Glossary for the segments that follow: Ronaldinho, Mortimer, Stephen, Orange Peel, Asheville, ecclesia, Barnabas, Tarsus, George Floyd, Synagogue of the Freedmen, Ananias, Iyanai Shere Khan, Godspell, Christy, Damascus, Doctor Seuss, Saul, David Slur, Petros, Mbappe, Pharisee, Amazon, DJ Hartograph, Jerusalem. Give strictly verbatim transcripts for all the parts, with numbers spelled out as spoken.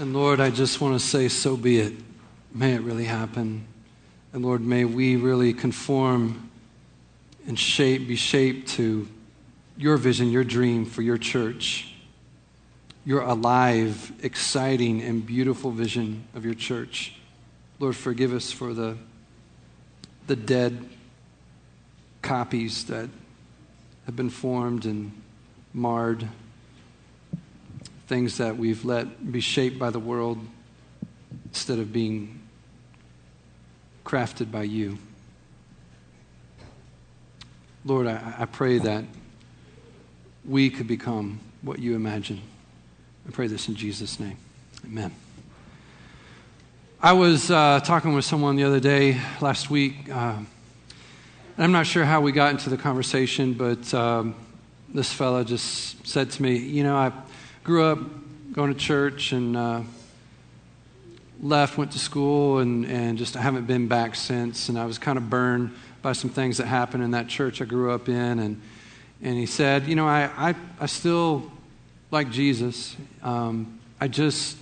And Lord, I just want to say, so be it. May it really happen. And Lord, may we really conform and shape, be shaped to your vision, your dream for your church, your alive, exciting, and beautiful vision of your church. Lord, forgive us for the, the dead copies that have been formed and marred, things that we've let be shaped by the world instead of being crafted by you. Lord, I, I pray that we could become what you imagine. I pray this in Jesus' name. Amen. I was uh, talking with someone the other day, last week, uh, and I'm not sure how we got into the conversation, but um, this fella just said to me, you know, I grew up going to church and uh, left, went to school, and, and just I haven't been back since, and I was kind of burned by some things that happened in that church I grew up in, and and he said, you know, I, I, I still like Jesus, um, I just...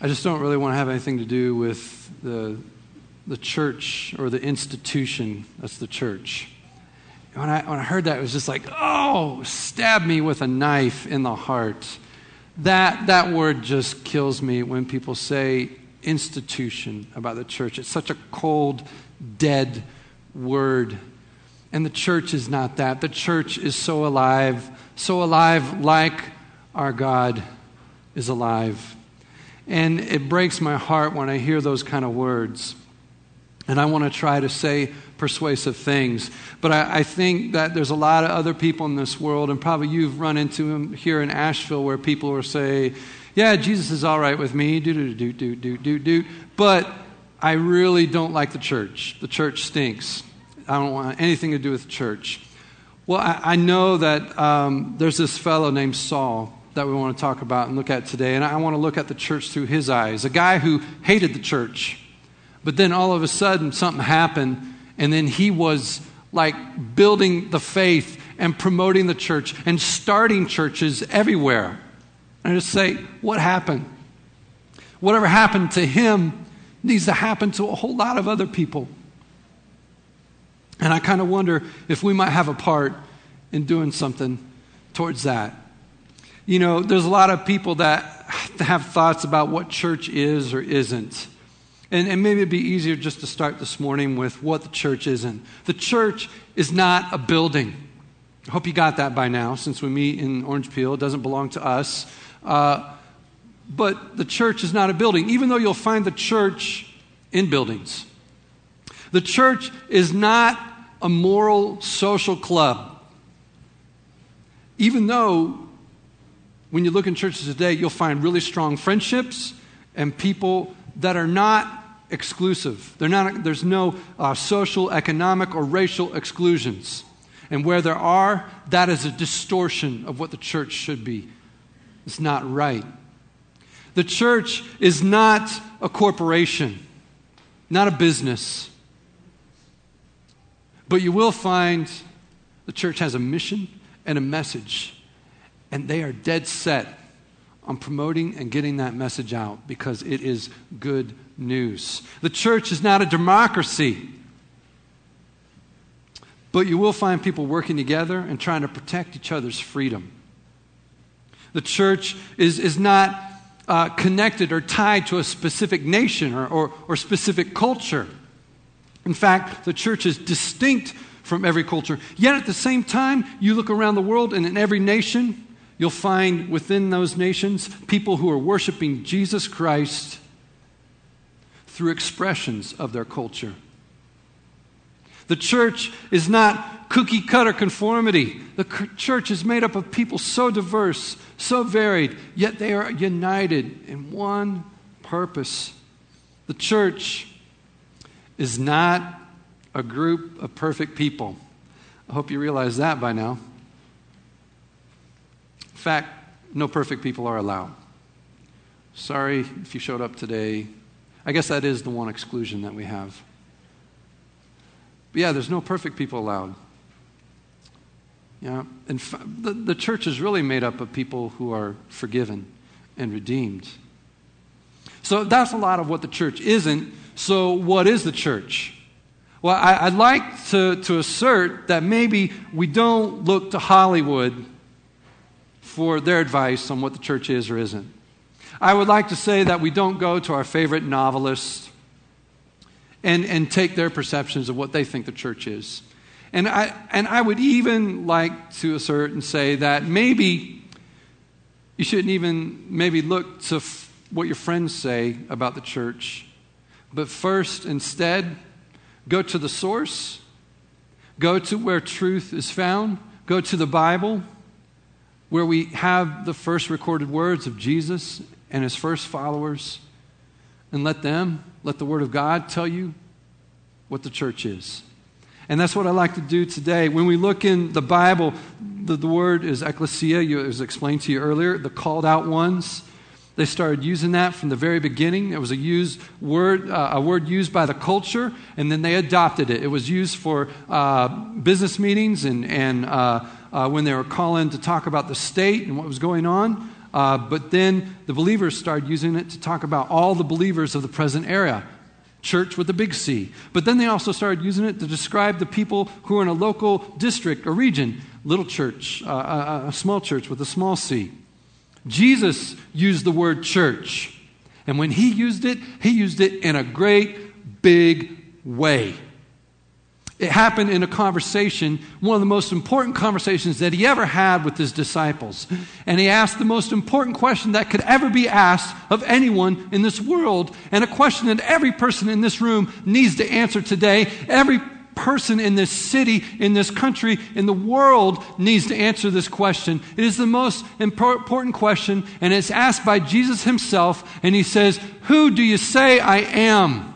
I just don't really want to have anything to do with the the church or the institution that's the church. When I, when I heard that, it was just like, oh, stab me with a knife in the heart. That, that word just kills me when people say institution about the church. It's such a cold, dead word. And the church is not that. The church is so alive, so alive like our God is alive. And it breaks my heart when I hear those kind of words. And I want to try to say persuasive things. But I, I think that there's a lot of other people in this world, and probably you've run into them here in Asheville, where people will say, yeah, Jesus is all right with me, do do do do do do do. But I really don't like the church. The church stinks. I don't want anything to do with the church. Well, I, I know that um, there's this fellow named Saul that we want to talk about and look at today. And I want to look at the church through his eyes. A guy who hated the church, but then all of a sudden something happened, and then he was like building the faith and promoting the church and starting churches everywhere. And I just say, what happened? Whatever happened to him needs to happen to a whole lot of other people. And I kind of wonder if we might have a part in doing something towards that. You know, there's a lot of people that have thoughts about what church is or isn't. And, and maybe it'd be easier just to start this morning with what the church isn't. The church is not a building. I hope you got that by now, since we meet in Orange Peel. It doesn't belong to us. Uh, but the church is not a building, even though you'll find the church in buildings. The church is not a moral social club, even though when you look in churches today, you'll find really strong friendships and people that are not exclusive. They're not, there's no uh, social, economic, or racial exclusions. And where there are, that is a distortion of what the church should be. It's not right. The church is not a corporation, not a business. But you will find the church has a mission and a message. And they are dead set on promoting and getting that message out because it is good news. The church is not a democracy. But you will find people working together and trying to protect each other's freedom. The church is, is not uh, connected or tied to a specific nation or, or, or specific culture. In fact, the church is distinct from every culture. Yet at the same time, you look around the world and in every nation, you'll find within those nations people who are worshiping Jesus Christ through expressions of their culture. The church is not cookie-cutter conformity. The church is made up of people so diverse, so varied, yet they are united in one purpose. The church is not a group of perfect people. I hope you realize that by now. In fact, no perfect people are allowed. Sorry if you showed up today. I guess that is the one exclusion that we have. But yeah, there's no perfect people allowed. Yeah, and the, the church is really made up of people who are forgiven and redeemed So that's a lot of what the church isn't. So what is the church? Well, I, I'd like to, to assert that maybe we don't look to Hollywood for their advice on what the church is or isn't. I would like to say that we don't go to our favorite novelists and, and take their perceptions of what they think the church is. And I, and I would even like to assert and say that maybe you shouldn't even maybe look to f- what your friends say about the church. But first, instead, go to the source. Go to where truth is found. Go to the Bible, where we have the first recorded words of Jesus and his first followers. And let them, let the Word of God tell you what the church is. And that's what I like to do today. When we look in the Bible, the, the word is ecclesia, you, as explained to you earlier, the called out ones. They started using that from the very beginning. It was a used word, uh, a word used by the culture, and then they adopted it. It was used for uh, business meetings and, and uh, uh, when they were calling to talk about the state and what was going on. Uh, but then the believers started using it to talk about all the believers of the present era. Church with a big C. But then they also started using it to describe the people who are in a local district or region. Little church, uh, a, a small church with a small C. Jesus used the word church. And when he used it, he used it in a great big way. It happened in a conversation, one of the most important conversations that he ever had with his disciples. And he asked the most important question that could ever be asked of anyone in this world, and a question that every person in this room needs to answer today. Every person in this city, in this country, in the world needs to answer this question. It is the most important question, and it's asked by Jesus himself, and he says, "Who do you say I am?"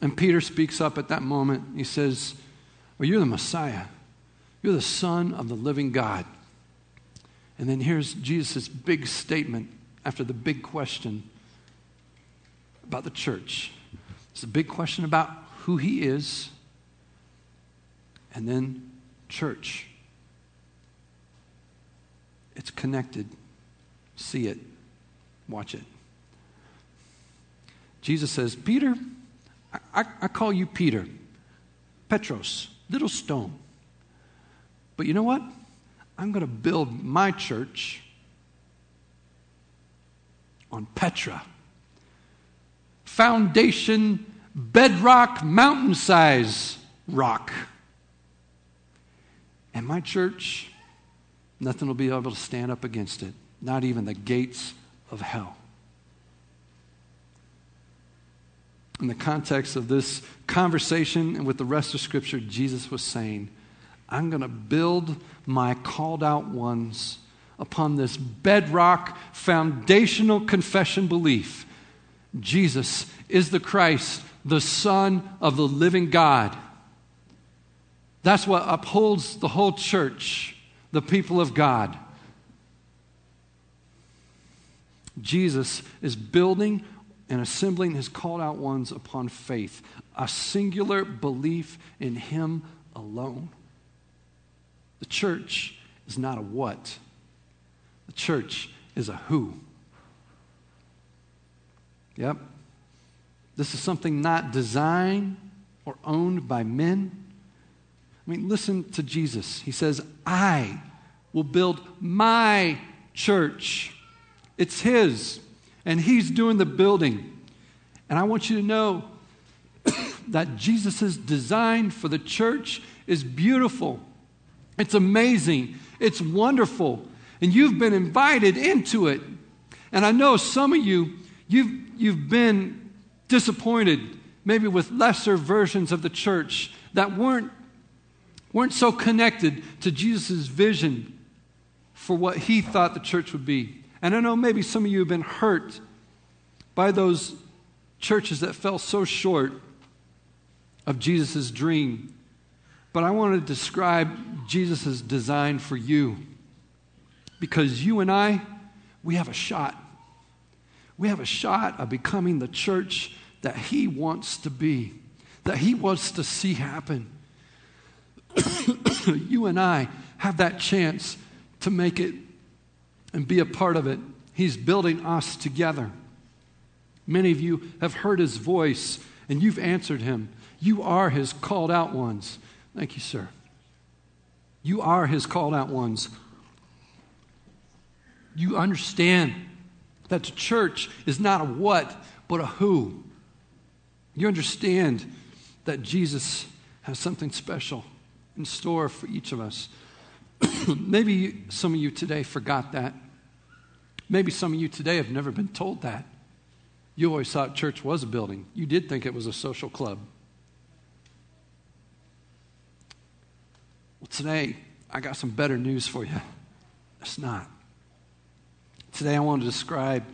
And Peter speaks up at that moment. He says, "Well, you're the Messiah. You're the Son of the living God." And then here's Jesus' big statement after the big question about the church. It's a big question about who he is, and then church. It's connected. See it. Watch it. Jesus says, "Peter, I, I call you Peter, Petros, little stone. But you know what? I'm going to build my church on Petra. Foundation, bedrock, mountain size rock. And my church, nothing will be able to stand up against it, not even the gates of hell." In the context of this conversation and with the rest of Scripture, Jesus was saying, "I'm going to build my called out ones upon this bedrock, foundational confession belief. Jesus is the Christ, the Son of the living God." That's what upholds the whole church, the people of God. Jesus is building and assembling his called out ones upon faith, a singular belief in him alone. The church is not a what. The church is a who. Yep. This is something not designed or owned by men. I mean, listen to Jesus. He says, "I will build my church." It's his. And he's doing the building. And I want you to know that Jesus' design for the church is beautiful. It's amazing. It's wonderful. And you've been invited into it. And I know some of you, you've, you've been disappointed, maybe with lesser versions of the church that weren't, weren't so connected to Jesus' vision for what he thought the church would be. And I know maybe some of you have been hurt by those churches that fell so short of Jesus' dream. But I want to describe Jesus' design for you. Because you and I, we have a shot. We have a shot of becoming the church that he wants to be, that he wants to see happen. You and I have that chance to make it and be a part of it He's building us together. Many of you have heard his voice, and you've answered him. You are his called out ones. Thank you, sir. You are his called out ones. You understand that the church is not a what, but a who. You understand that Jesus has something special in store for each of us. Maybe some of you today forgot that. Maybe some of you today have never been told that. You always thought church was a building. You did think it was a social club. Well, today, I got some better news for you. It's not. Today, I want to describe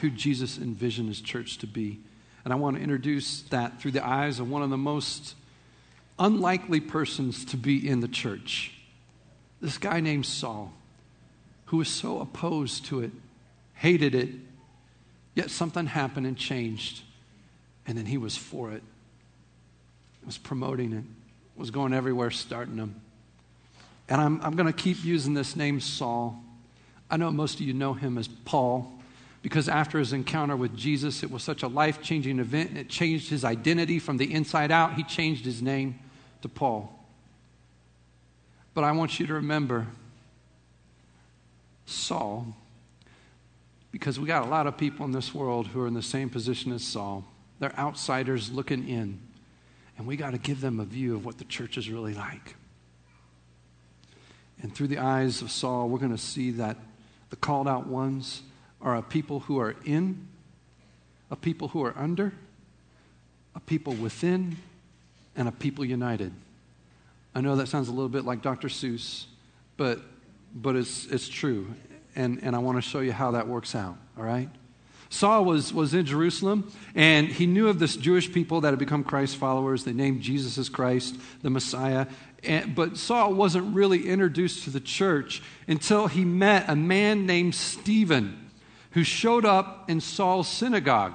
who Jesus envisioned his church to be. And I want to introduce that through the eyes of one of the most unlikely persons to be in the church. This guy named Saul, who was so opposed to it, hated it, yet something happened and changed, and then he was for it. He was promoting it, was going everywhere, starting them. And I'm, I'm going to keep using this name Saul. I know most of you know him as Paul, because after his encounter with Jesus, it was such a life-changing event, and it changed his identity from the inside out. He changed his name to Paul. But I want you to remember Saul, because we got a lot of people in this world who are in the same position as Saul. They're outsiders looking in, and we got to give them a view of what the church is really like. And through the eyes of Saul, we're going to see that the called out ones are a people who are in, a people who are under, a people within, and a people united. I know that sounds a little bit like Doctor Seuss, but but it's it's true. And, and I want to show you how that works out, all right? Saul was, was in Jerusalem, and he knew of this Jewish people that had become Christ followers. They named Jesus as Christ, the Messiah. And, but Saul wasn't really introduced to the church until he met a man named Stephen, who showed up in Saul's synagogue.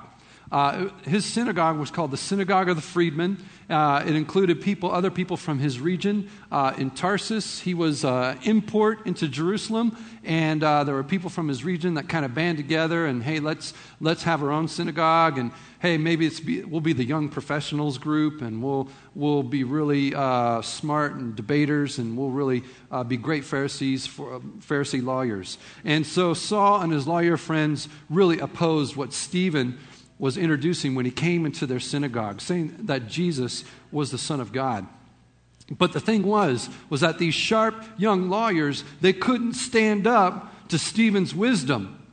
Uh, his synagogue was called the Synagogue of the Freedmen. Uh, it included people, other people from his region. Uh, in Tarsus, he was uh, import into Jerusalem, and uh, there were people from his region that kind of band together and, hey, let's let's have our own synagogue, and hey, maybe it's be, we'll be the young professionals group, and we'll we'll be really uh, smart and debaters, and we'll really uh, be great Pharisees for uh, Pharisee lawyers. And so Saul and his lawyer friends really opposed what Stephen was introducing when he came into their synagogue, saying that Jesus was the Son of God. But the thing was, was that these sharp young lawyers, they couldn't stand up to Stephen's wisdom,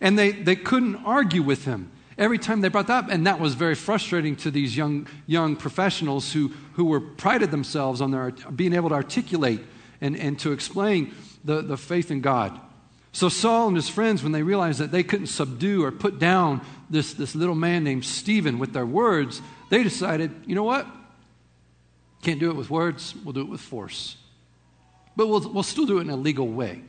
and they, they couldn't argue with him. Every time they brought that up, and that was very frustrating to these young young professionals who, who were prided themselves on their being able to articulate and, and to explain the, the faith in God. So Saul and his friends, when they realized that they couldn't subdue or put down this, this little man named Stephen with their words, they decided, you know what? Can't do it with words. We'll do it with force. But we'll, we'll still do it in a legal way.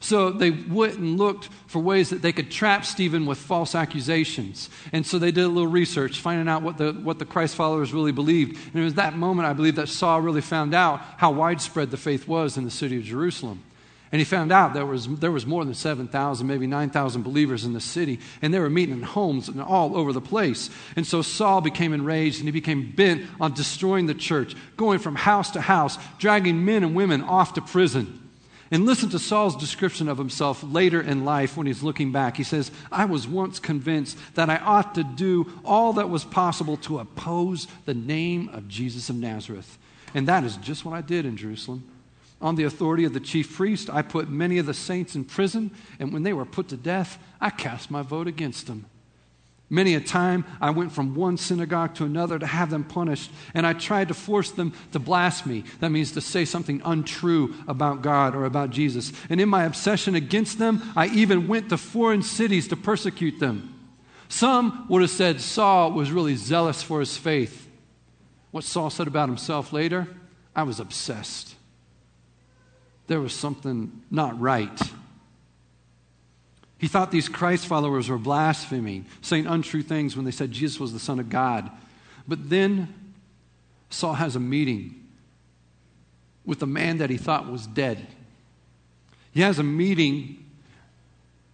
So they went and looked for ways that they could trap Stephen with false accusations. And so they did a little research, finding out what the, what the Christ followers really believed. And it was that moment, I believe, that Saul really found out how widespread the faith was in the city of Jerusalem. And he found out there was there was more than seven thousand, maybe nine thousand believers in the city. And they were meeting in homes and all over the place. And so Saul became enraged, and he became bent on destroying the church, going from house to house, dragging men and women off to prison. And listen to Saul's description of himself later in life when he's looking back. He says, "I was once convinced that I ought to do all that was possible to oppose the name of Jesus of Nazareth. And that is just what I did in Jerusalem. On the authority of the chief priest, I put many of the saints in prison, and when they were put to death, I cast my vote against them. Many a time, I went from one synagogue to another to have them punished, and I tried to force them to blaspheme. That means to say something untrue about God or about Jesus. And in my obsession against them, I even went to foreign cities to persecute them." Some would have said Saul was really zealous for his faith. What Saul said about himself later, "I was obsessed." There was something not right. He thought these Christ followers were blaspheming, saying untrue things when they said Jesus was the Son of God. But then Saul has a meeting with a man that he thought was dead. He has a meeting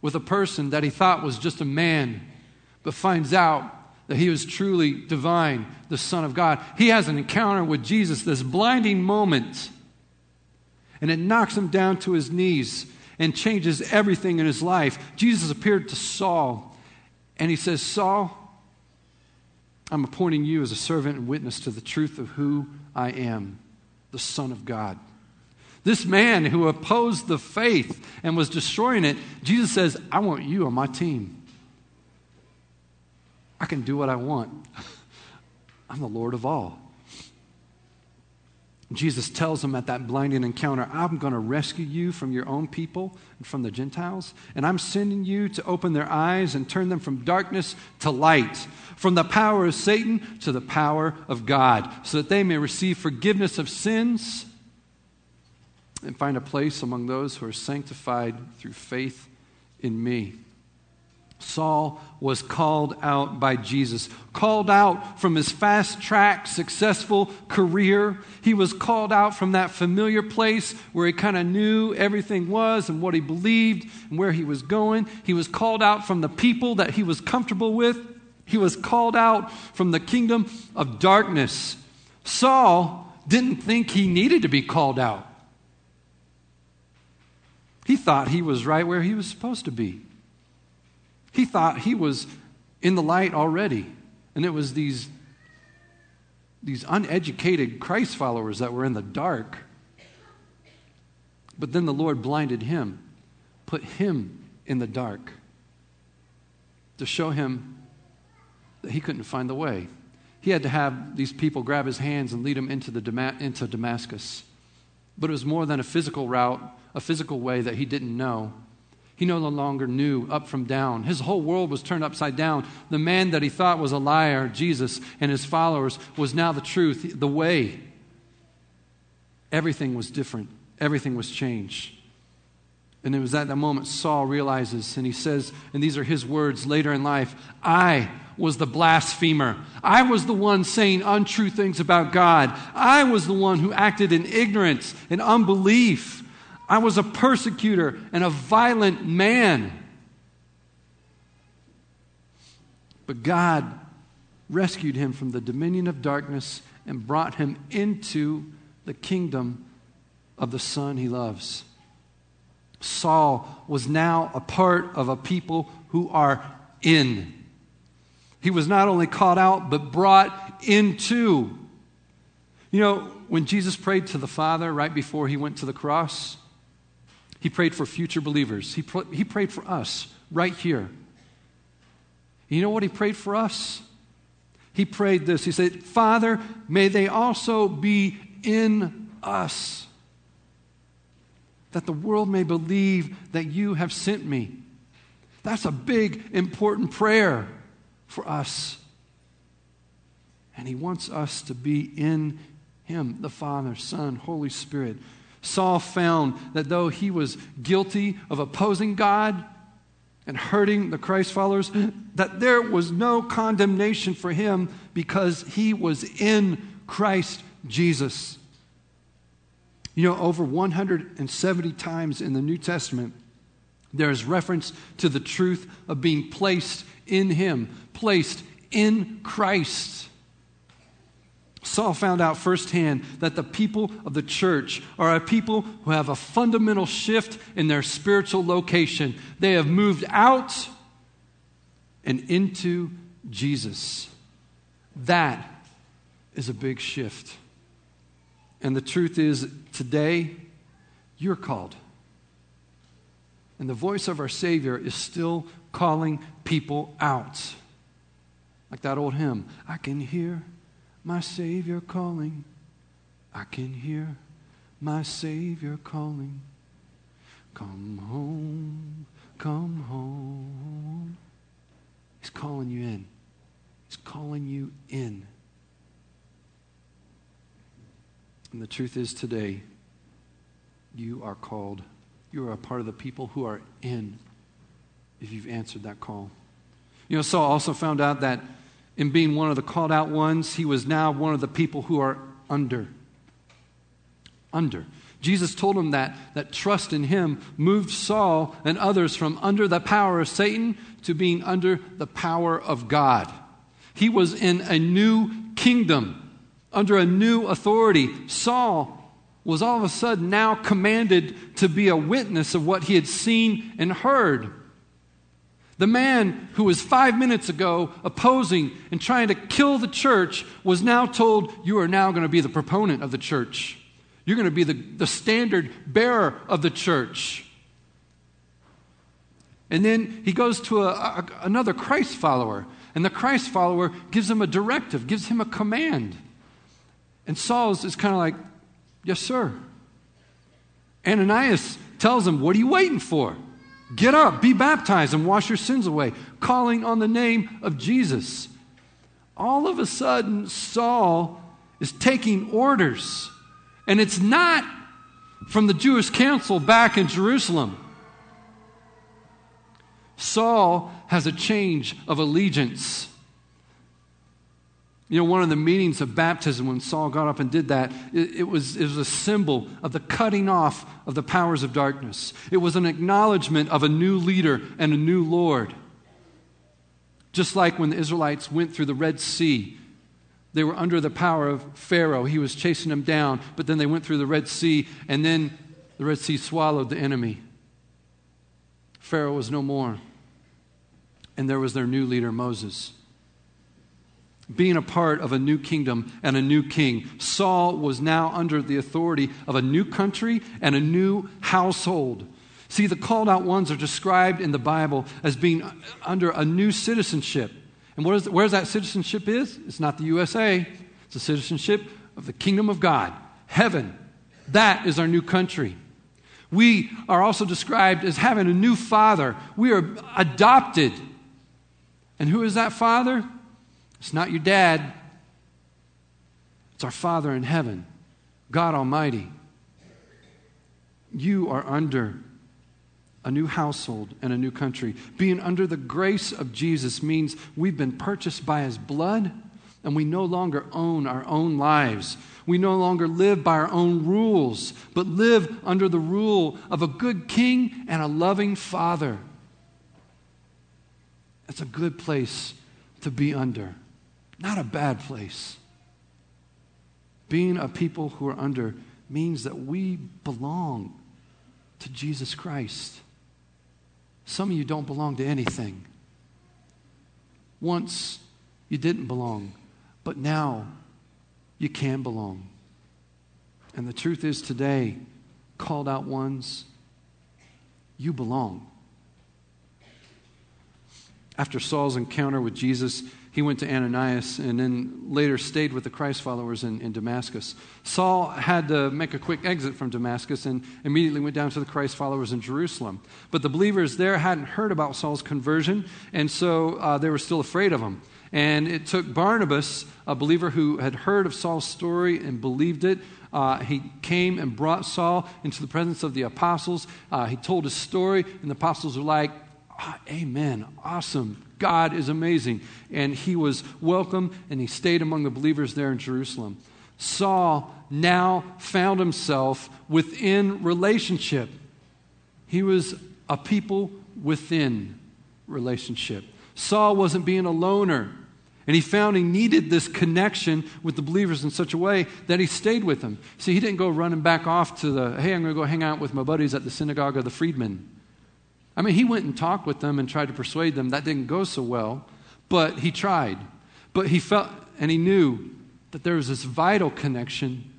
with a person that he thought was just a man, but finds out that he was truly divine, the Son of God. He has an encounter with Jesus, this blinding moment, and it knocks him down to his knees and changes everything in his life. Jesus appeared to Saul, and he says, Saul, I'm appointing you as a servant and witness to the truth of who I am, the Son of God. This man who opposed the faith and was destroying it, Jesus says, I want you on my team. I can do what I want. I'm the Lord of all. Jesus tells him at that blinding encounter, I'm going to rescue you from your own people and from the Gentiles, and I'm sending you to open their eyes and turn them from darkness to light, from the power of Satan to the power of God, so that they may receive forgiveness of sins and find a place among those who are sanctified through faith in me. Saul was called out by Jesus, called out from his fast-track, successful career. He was called out from that familiar place where he kind of knew everything was and what he believed and where he was going. He was called out from the people that he was comfortable with. He was called out from the kingdom of darkness. Saul didn't think he needed to be called out. He thought he was right where he was supposed to be. He thought he was in the light already. And it was these, these uneducated Christ followers that were in the dark. But then the Lord blinded him, put him in the dark to show him that he couldn't find the way. He had to have these people grab his hands and lead him into, the Dama- into Damascus. But it was more than a physical route, a physical way that he didn't know. He no longer knew up from down. His whole world was turned upside down. The man that he thought was a liar, Jesus, and his followers, was now the truth, the way. Everything was different. Everything was changed. And it was at that moment Saul realizes, and he says, and these are his words later in life, I was the blasphemer. I was the one saying untrue things about God. I was the one who acted in ignorance and unbelief. I was a persecutor and a violent man. But God rescued him from the dominion of darkness and brought him into the kingdom of the Son he loves. Saul was now a part of a people who are in. He was not only called out, but brought into. You know, when Jesus prayed to the Father right before he went to the cross, he prayed for future believers. He, pr- he prayed for us right here. You know what he prayed for us? He prayed this. He said, Father, may they also be in us, that the world may believe that you have sent me. That's a big, important prayer for us. And he wants us to be in him, the Father, Son, Holy Spirit. Saul found that though he was guilty of opposing God and hurting the Christ followers, that there was no condemnation for him because he was in Christ Jesus. You know, over one hundred seventy times in the New Testament, there is reference to the truth of being placed in him, placed in Christ. Saul found out firsthand that the people of the church are a people who have a fundamental shift in their spiritual location. They have moved out and into Jesus. That is a big shift. And the truth is, today, you're called. And the voice of our Savior is still calling people out. Like that old hymn, I can hear my Savior calling, I can hear my Savior calling. Come home, come home. He's calling you in. He's calling you in. And the truth is today, you are called. You are a part of the people who are in, if you've answered that call. You know, Saul also found out that in being one of the called out ones, he was now one of the people who are under. Under. Jesus told him that, that trust in him moved Saul and others from under the power of Satan to being under the power of God. He was in a new kingdom, under a new authority. Saul was all of a sudden now commanded to be a witness of what he had seen and heard. The man who was five minutes ago opposing and trying to kill the church was now told, you are now going to be the proponent of the church. You're going to be the, the standard bearer of the church. And then he goes to a, a, another Christ follower, and the Christ follower gives him a directive, gives him a command. And Saul is kind of like, yes, sir. Ananias tells him, what are you waiting for? Get up, be baptized, and wash your sins away, calling on the name of Jesus. All of a sudden, Saul is taking orders, and it's not from the Jewish council back in Jerusalem. Saul has a change of allegiance. You know, one of the meanings of baptism, when Saul got up and did that, it, it, was, it was a symbol of the cutting off of the powers of darkness. It was an acknowledgement of a new leader and a new Lord. Just like when the Israelites went through the Red Sea, they were under the power of Pharaoh. He was chasing them down, but then they went through the Red Sea, and then the Red Sea swallowed the enemy. Pharaoh was no more, and there was their new leader, Moses. Being a part of a new kingdom and a new king, Saul was now under the authority of a new country and a new household. See, the called out ones are described in the Bible as being under a new citizenship. And what is, where's that citizenship is? It's not the U S A. It's the citizenship of the kingdom of God, heaven. That is our new country. We are also described as having a new father. We are adopted. And who is that father? It's not your dad. It's our Father in heaven, God Almighty. You are under a new household and a new country. Being under the grace of Jesus means we've been purchased by His blood, and we no longer own our own lives. We no longer live by our own rules, but live under the rule of a good king and a loving Father. That's a good place to be under. Not a bad place. Being a people who are under means that we belong to Jesus Christ. Some of you don't belong to anything. Once you didn't belong, but now you can belong. And the truth is today, called out ones, you belong. After Saul's encounter with Jesus, he went to Ananias and then later stayed with the Christ followers in, in Damascus. Saul had to make a quick exit from Damascus and immediately went down to the Christ followers in Jerusalem. But the believers there hadn't heard about Saul's conversion, and so uh, they were still afraid of him. And it took Barnabas, a believer who had heard of Saul's story and believed it. Uh, he came and brought Saul into the presence of the apostles. Uh, he told his story, and the apostles were like, ah, amen. Awesome. God is amazing. And he was welcome, and he stayed among the believers there in Jerusalem. Saul now found himself within relationship. He was a people within relationship. Saul wasn't being a loner, and he found he needed this connection with the believers in such a way that he stayed with them. See, he didn't go running back off to the, hey, I'm going to go hang out with my buddies at the Synagogue of the Freedmen. I mean, he went and talked with them and tried to persuade them. That didn't go so well, but he tried. But he felt and he knew that there was this vital connection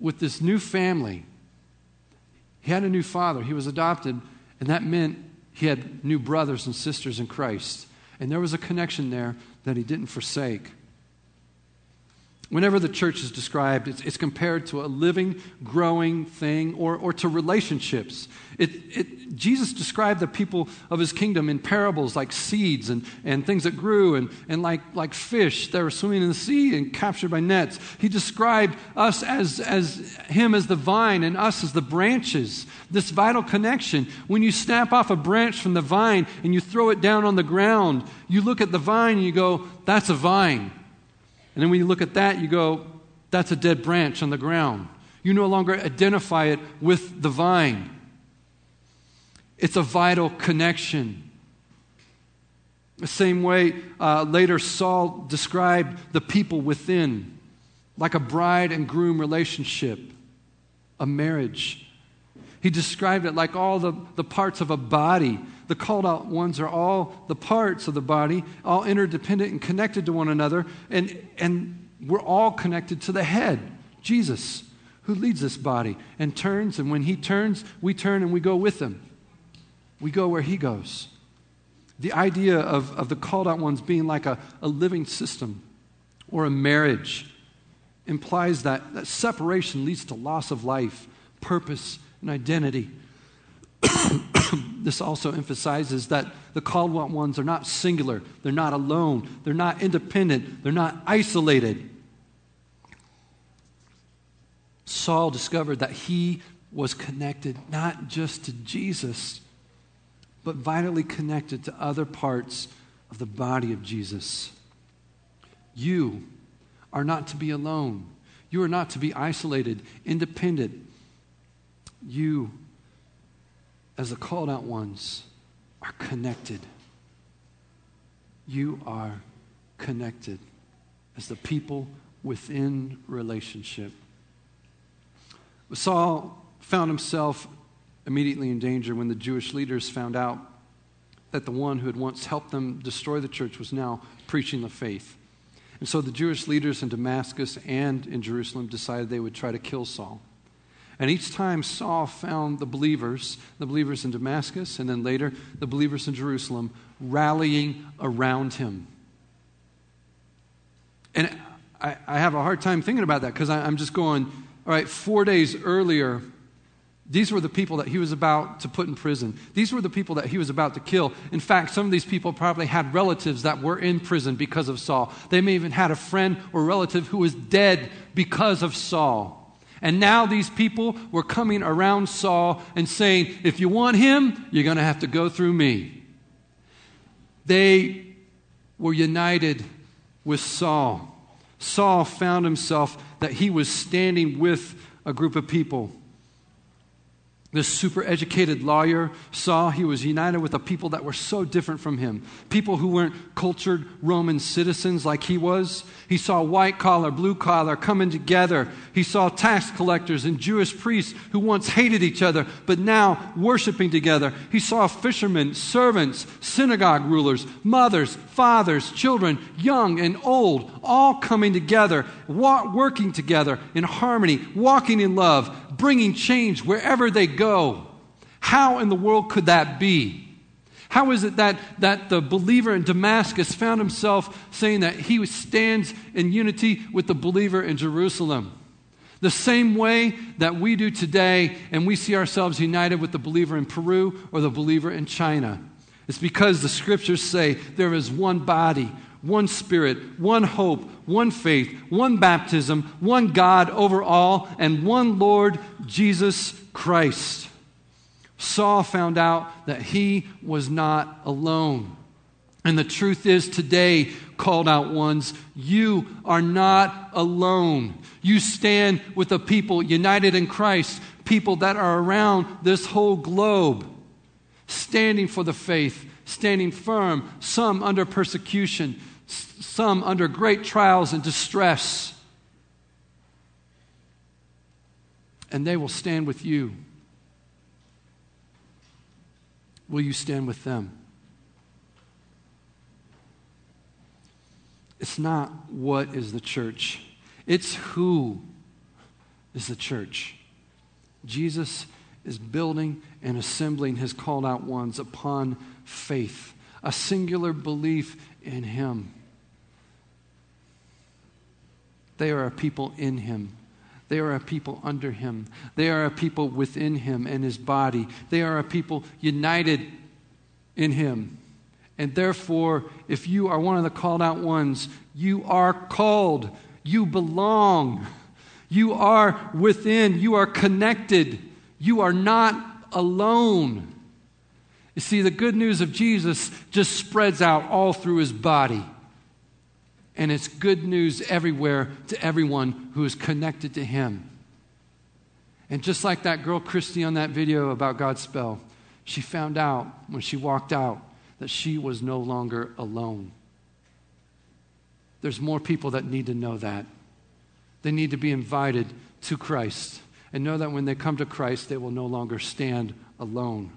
with this new family. He had a new father. He was adopted, and that meant he had new brothers and sisters in Christ. And there was a connection there that he didn't forsake. Whenever the church is described, it's, it's compared to a living, growing thing or, or to relationships. It, it, Jesus described the people of his kingdom in parables like seeds and, and things that grew and, and like, like fish that were swimming in the sea and captured by nets. He described us as, as him as the vine and us as the branches. This vital connection. When you snap off a branch from the vine and you throw it down on the ground, you look at the vine and you go, that's a vine. And then when you look at that, you go, that's a dead branch on the ground. You no longer identify it with the vine. It's a vital connection. The same way uh, later Saul described the people within, like a bride and groom relationship, a marriage. He described it like all the, the parts of a body. The called out ones are all the parts of the body, all interdependent and connected to one another, and, and we're all connected to the head, Jesus, who leads this body and turns, and when he turns, we turn and we go with him. We go where he goes. The idea of, of the called out ones being like a, a living system or a marriage implies that, that separation leads to loss of life, purpose, and identity. This also emphasizes that the called ones are not singular. They're not alone. They're not independent. They're not isolated. Saul discovered that he was connected not just to Jesus, but vitally connected to other parts of the body of Jesus. You are not to be alone. You are not to be isolated, independent. You, as the called out ones, are connected. You are connected as the people within relationship. Saul found himself immediately in danger when the Jewish leaders found out that the one who had once helped them destroy the church was now preaching the faith. And so the Jewish leaders in Damascus and in Jerusalem decided they would try to kill Saul. And each time Saul found the believers, the believers in Damascus, and then later the believers in Jerusalem, rallying around him. And I, I have a hard time thinking about that because I'm just going, all right, four days earlier, these were the people that he was about to put in prison. These were the people that he was about to kill. In fact, some of these people probably had relatives that were in prison because of Saul. They may even had a friend or relative who was dead because of Saul. And now these people were coming around Saul and saying, if you want him, you're going to have to go through me. They were united with Saul. Saul found himself that he was standing with a group of people. This super educated lawyer saw he was united with a people that were so different from him. People who weren't cultured Roman citizens like he was. He saw white collar, blue collar coming together. He saw tax collectors and Jewish priests who once hated each other but now worshiping together. He saw fishermen, servants, synagogue rulers, mothers, fathers, children, young and old, all coming together, working together in harmony, walking in love, bringing change wherever they go. How in the world could that be? How is it that, that the believer in Damascus found himself saying that he stands in unity with the believer in Jerusalem? The same way that we do today, and we see ourselves united with the believer in Peru or the believer in China. It's because the scriptures say there is one body, one spirit, one hope, one faith, one baptism, one God over all, and one Lord, Jesus Christ. Saul found out that he was not alone. And the truth is today, called out ones, you are not alone. You stand with a people united in Christ, people that are around this whole globe, standing for the faith, standing firm, some under persecution, some under great trials and distress. And they will stand with you. Will you stand with them? It's not what is the church. It's who is the church. Jesus is building and assembling his called out ones upon faith, a singular belief in him. They are a people in him. They are a people under him. They are a people within him and his body. They are a people united in him. And therefore, if you are one of the called out ones, you are called. You belong. You are within. You are connected. You are not alone. You see, the good news of Jesus just spreads out all through his body. And it's good news everywhere to everyone who is connected to him. And just like that girl Christy on that video about Godspell, she found out when she walked out that she was no longer alone. There's more people that need to know that. They need to be invited to Christ and know that when they come to Christ, they will no longer stand alone.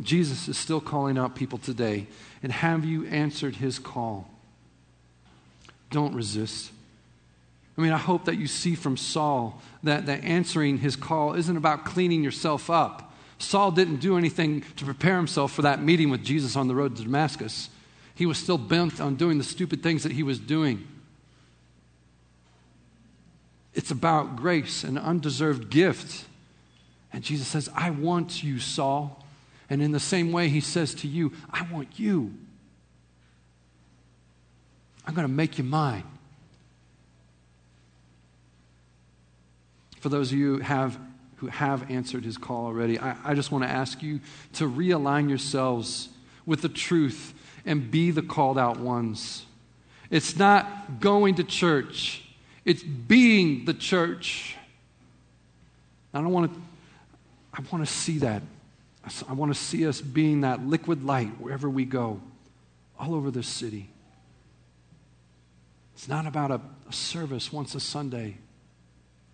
Jesus is still calling out people today. And have you answered his call? Don't resist. I mean, I hope that you see from Saul that, that answering his call isn't about cleaning yourself up. Saul didn't do anything to prepare himself for that meeting with Jesus on the road to Damascus. He was still bent on doing the stupid things that he was doing. It's about grace, an undeserved gift. And Jesus says, I want you, Saul. And in the same way, he says to you, I want you. I'm going to make you mine. For those of you who have, who have answered his call already, I, I just want to ask you to realign yourselves with the truth and be the called out ones. It's not going to church. It's being the church. I don't want to, I want to see that. I want to see us being that liquid light wherever we go, all over this city. It's not about a, a service once a Sunday.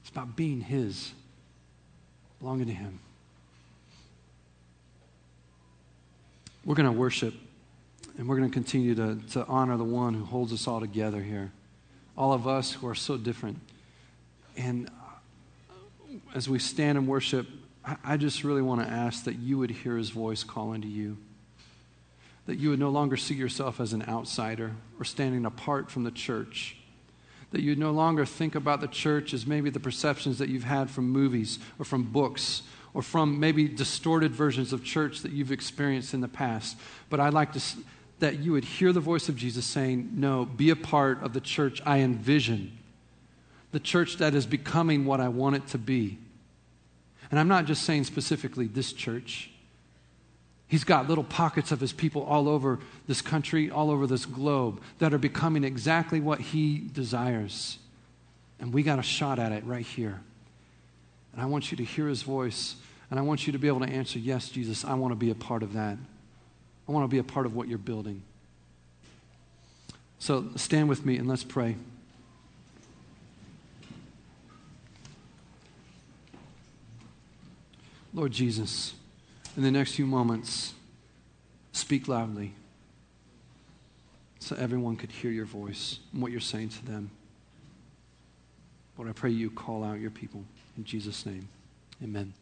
It's about being his, belonging to him. We're going to worship, and we're going to continue to, to honor the one who holds us all together here. All of us who are so different. And as we stand and worship, I just really want to ask that you would hear his voice calling to you, that you would no longer see yourself as an outsider or standing apart from the church, that you'd no longer think about the church as maybe the perceptions that you've had from movies or from books or from maybe distorted versions of church that you've experienced in the past. But I'd like to that you would hear the voice of Jesus saying, no, be a part of the church I envision, the church that is becoming what I want it to be. And I'm not just saying specifically this church. He's got little pockets of his people all over this country, all over this globe, that are becoming exactly what he desires. And we got a shot at it right here. And I want you to hear his voice, and I want you to be able to answer, yes, Jesus, I want to be a part of that. I want to be a part of what you're building. So stand with me and let's pray. Lord Jesus, in the next few moments, speak loudly so everyone could hear your voice and what you're saying to them. Lord, I pray you call out your people. In Jesus' name, amen.